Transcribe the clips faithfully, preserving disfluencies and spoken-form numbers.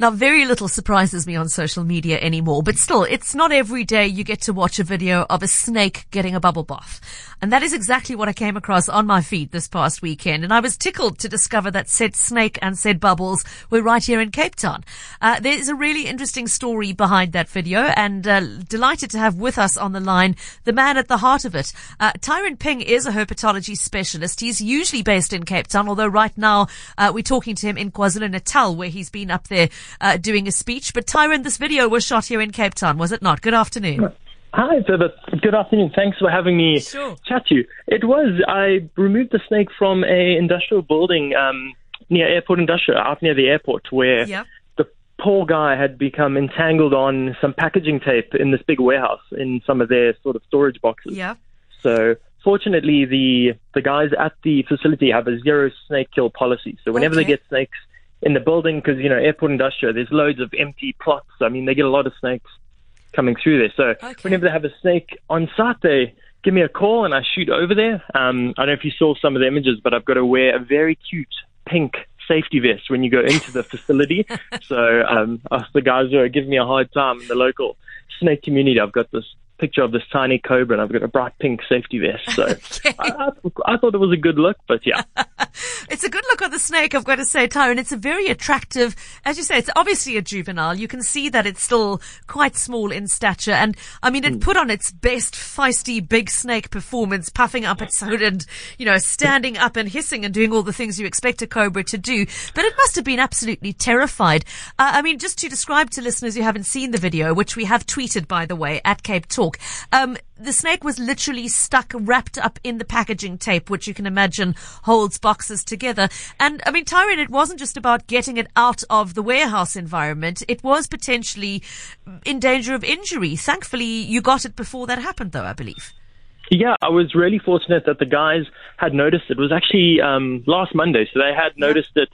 Now, very little surprises me on social media anymore, but still, it's not every day you get to watch a video of a snake getting a bubble bath. And that is exactly what I came across on my feed this past weekend. And I was tickled to discover that said snake and said bubbles were right here in Cape Town. Uh, there's a really interesting story behind that video, and uh, delighted to have with us on the line the man at the heart of it. Uh, Tyrone Ping is a herpetology specialist. He's usually based in Cape Town, although right now uh, we're talking to him in KwaZulu-Natal, where he's been up there uh, doing a speech. But Tyrone, this video was shot here in Cape Town, was it not? Good afternoon. Hi, Vibert. Good afternoon. Thanks for having me sure. chat to you. It was, I removed the snake from a industrial building um, near Airport Industrial, out near the airport, where yep. the poor guy had become entangled on some packaging tape in this big warehouse in some of their sort of storage boxes. Yeah. So fortunately, the the guys at the facility have a zero snake kill policy. So whenever okay. they get snakes in the building, because, you know, Airport Industrial, there's loads of empty plots. I mean, they get a lot of snakes coming through there. So okay. whenever they have a snake on site, they give me a call and I shoot over there. Um, I don't know if you saw some of the images, but I've got to wear a very cute pink safety vest when you go into the facility. So um, the guys are giving me a hard time in the local snake community. I've got this picture of this tiny cobra and I've got a bright pink safety vest. So okay. I, I, I thought it was a good look, but yeah. It's a good look on the snake, I've got to say, Tyrone. It's a very attractive, as you say, it's obviously a juvenile. You can see that it's still quite small in stature. And, I mean, it mm. put on its best feisty big snake performance, puffing up its hood and, you know, standing up and hissing and doing all the things you expect a cobra to do. But it must have been absolutely terrified. Uh, I mean, just to describe to listeners who haven't seen the video, which we have tweeted, by the way, at Cape Talk, um, the snake was literally stuck, wrapped up in the packaging tape, which you can imagine holds boxes together. And, I mean, Tyrone, it wasn't just about getting it out of the warehouse environment. It was potentially in danger of injury. Thankfully, you got it before that happened, though, I believe. Yeah, I was really fortunate that the guys had noticed it. It was actually um, last Monday, so they had noticed yeah. it.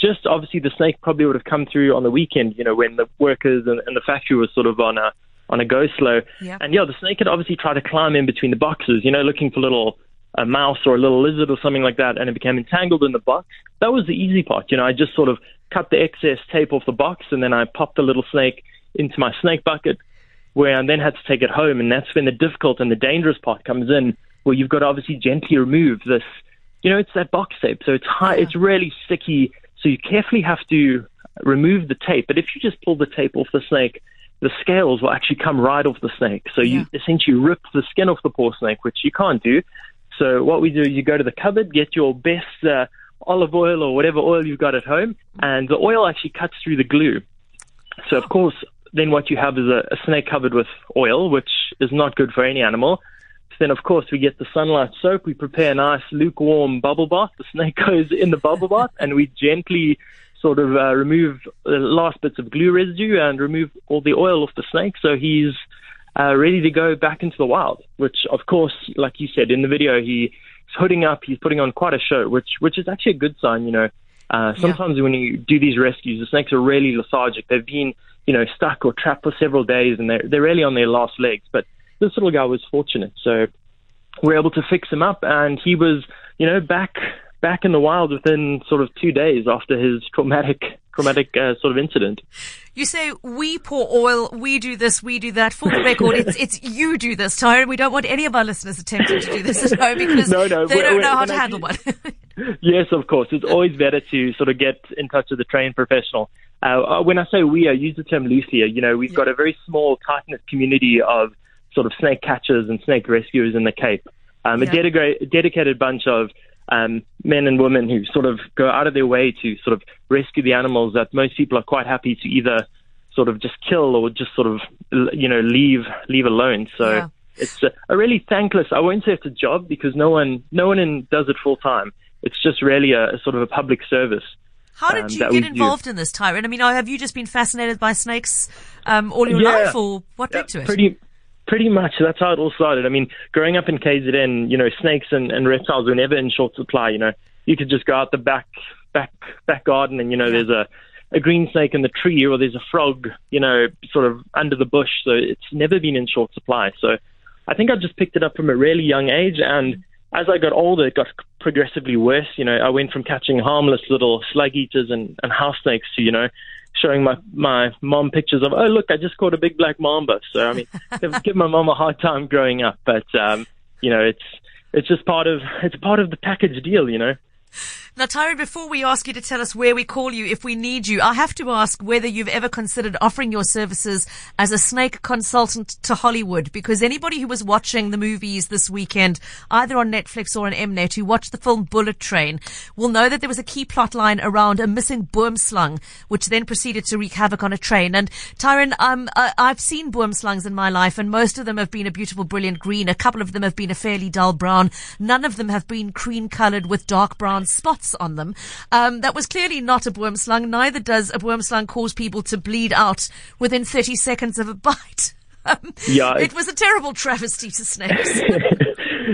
Just obviously the snake probably would have come through on the weekend, you know, when the workers and, and the factory was sort of on a on a go slow. Yep. And yeah, the snake had obviously tried to climb in between the boxes, you know, looking for little a mouse or a little lizard or something like that, and it became entangled in the box. That was the easy part. You know, I just sort of cut the excess tape off the box and then I popped the little snake into my snake bucket, where I then had to take it home. And that's when the difficult and the dangerous part comes in, where you've got to obviously gently remove this, you know, it's that box tape. So it's high, yeah. it's really sticky. So you carefully have to remove the tape. But if you just pull the tape off the snake, the scales will actually come right off the snake. So yeah. you essentially rip the skin off the poor snake, which you can't do. So what we do is you go to the cupboard, get your best uh, olive oil or whatever oil you've got at home, and the oil actually cuts through the glue. So, of course, then what you have is a, a snake covered with oil, which is not good for any animal. So then, of course, we get the sunlight soap. We prepare a nice lukewarm bubble bath. The snake goes in the bubble bath, and we gently sort of uh, remove the last bits of glue residue and remove all the oil off the snake. So he's Uh, ready to go back into the wild, which, of course, like you said in the video, he's hooding up, he's putting on quite a show, which which is actually a good sign, you know. Uh, sometimes yeah. when you do these rescues, the snakes are really lethargic. They've been, you know, stuck or trapped for several days, and they're, they're really on their last legs. But this little guy was fortunate. So we were able to fix him up, and he was, you know, back back in the wild within sort of two days after his traumatic traumatic uh, sort of incident. You say, we pour oil, we do this, we do that. For the record, it's it's you do this, Tyrone. We don't want any of our listeners attempting to do this at home, because no, no, they we're, don't we're, know how to handle one. Yes, of course. It's always better to sort of get in touch with a trained professional. Uh, when I say we, I use the term loosely. You know, we've yeah. got a very small, tight-knit community of sort of snake catchers and snake rescuers in the Cape. Um, yeah. A dedica- dedicated bunch of Um, men and women who sort of go out of their way to sort of rescue the animals that most people are quite happy to either sort of just kill or just sort of, you know, leave leave alone. So yeah. it's a, a really thankless, I won't say it's a job, because no one no one in, does it full time. It's just really a, a sort of a public service. How did um, you get involved do. in this, Tyrone? I mean, have you just been fascinated by snakes um, all your yeah. life, or what yeah, led to it? Pretty, Pretty much. That's how it all started. I mean, growing up in K Z N, you know, snakes and, and reptiles were never in short supply. You know, you could just go out the back, back, back garden and, you know, yeah. there's a, a green snake in the tree, or there's a frog, you know, sort of under the bush. So it's never been in short supply. So I think I just picked it up from a really young age. And mm-hmm. as I got older, it got progressively worse. You know, I went from catching harmless little slug eaters and, and house snakes to, you know, showing my, my mom pictures of, oh, look, I just caught a big black mamba. So, I mean, give, give my mom a hard time growing up. But, um, you know, it's it's just part of it's part of the package deal, you know. Now, Tyrone, before we ask you to tell us where we call you if we need you, I have to ask whether you've ever considered offering your services as a snake consultant to Hollywood, because anybody who was watching the movies this weekend, either on Netflix or on M net, who watched the film Bullet Train, will know that there was a key plot line around a missing boomslang, which then proceeded to wreak havoc on a train. And Tyrone, um, I've seen boomslangs in my life, and most of them have been a beautiful, brilliant green. A couple of them have been a fairly dull brown. None of them have been cream-coloured with dark brown spots on them. Um, that was clearly not a boomslang. Neither does a boomslang cause people to bleed out within thirty seconds of a bite. Um, yeah, it was a terrible travesty to snakes.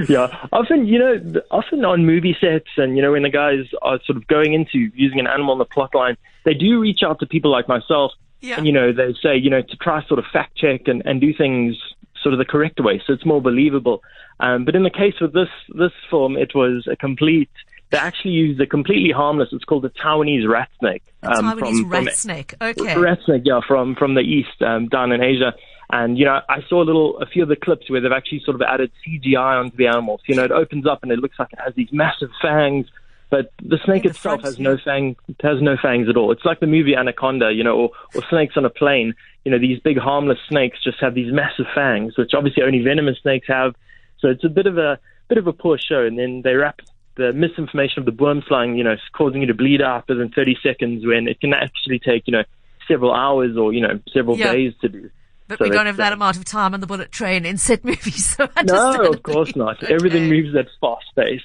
Yeah, often, you know, often on movie sets and, you know, when the guys are sort of going into using an animal on the plot line, they do reach out to people like myself. Yeah. And, you know, they say, you know, to try sort of fact check and, and do things sort of the correct way, so it's more believable. Um, but in the case with this, this film, it was a complete... They actually use a completely harmless, it's called the Taiwanese rat snake. Um, Taiwanese from, rat from, snake, okay. Rat snake, yeah, from, from the east, um, down in Asia. And, you know, I saw a little, a few of the clips where they've actually sort of added C G I onto the animals. You know, it opens up and it looks like it has these massive fangs, but the snake the itself front, has yeah. no fang, has no fangs at all. It's like the movie Anaconda, you know, or, or Snakes on a Plane. You know, these big harmless snakes just have these massive fangs, which obviously only venomous snakes have. So it's a bit of a, bit of a poor show. And then they wrap the misinformation of the boomslang, you know, causing you to bleed out within thirty seconds when it can actually take, you know, several hours or, you know, several yeah. days to do. But so we don't have that uh, amount of time on the Bullet Train in set movies. So no, of course not. Okay. Everything moves at fast pace.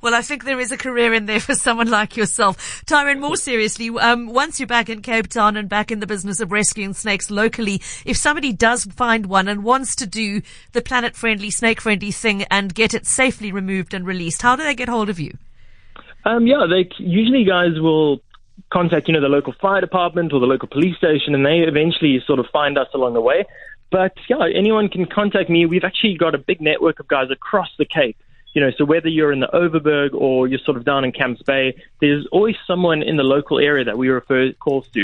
Well, I think there is a career in there for someone like yourself. Tyrone, more seriously, um, once you're back in Cape Town and back in the business of rescuing snakes locally, if somebody does find one and wants to do the planet-friendly, snake-friendly thing and get it safely removed and released, how do they get hold of you? Um, yeah, they usually guys will... contact, you know, the local fire department or the local police station, and they eventually sort of find us along the way. But, yeah, anyone can contact me. We've actually got a big network of guys across the Cape. You know, so whether you're in the Overberg or you're sort of down in Camps Bay, there's always someone in the local area that we refer calls to.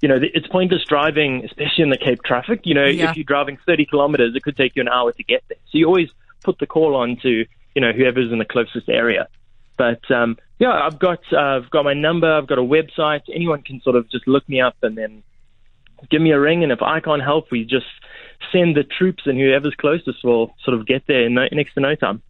You know, it's pointless driving, especially in the Cape traffic. You know, yeah. if you're driving thirty kilometers, it could take you an hour to get there. So you always put the call on to, you know, whoever's in the closest area. But, um, yeah, I've got uh, I've got my number, I've got a website. Anyone can sort of just look me up and then give me a ring. And if I can't help, we just send the troops, and whoever's closest will sort of get there in no, next to no time.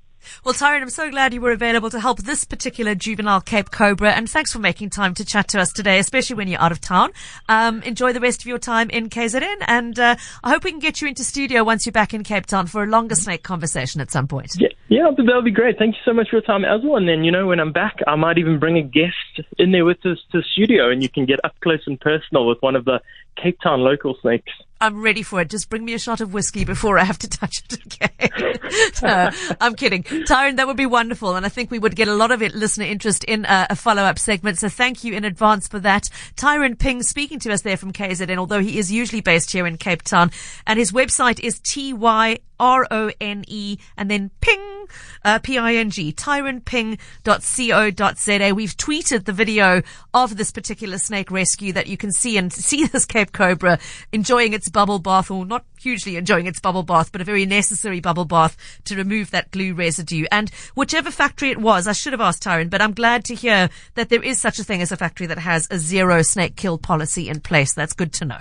Well, Tyrone, I'm so glad you were available to help this particular juvenile Cape Cobra, and thanks for making time to chat to us today, especially when you're out of town. Um, enjoy the rest of your time in K Z N, and uh, I hope we can get you into studio once you're back in Cape Town for a longer snake conversation at some point. Yeah, yeah, that'll be great. Thank you so much for your time as well. And then, you know, when I'm back, I might even bring a guest in there with us to the studio, and you can get up close and personal with one of the Cape Town local snakes. I'm ready for it. Just bring me a shot of whiskey before I have to touch it again. No, I'm kidding. Tyrone, that would be wonderful. And I think we would get a lot of it, listener interest in a, a follow-up segment. So thank you in advance for that. Tyrone Ping speaking to us there from K Z N, although he is usually based here in Cape Town. And his website is T Y R O N E and then Ping. Uh, P I N G, tyrone ping dot co dot z a. We've tweeted the video of this particular snake rescue that you can see, and see this Cape Cobra enjoying its bubble bath, or not hugely enjoying its bubble bath, but a very necessary bubble bath to remove that glue residue. And whichever factory it was, I should have asked Tyrone, but I'm glad to hear that there is such a thing as a factory that has a zero snake kill policy in place. That's good to know.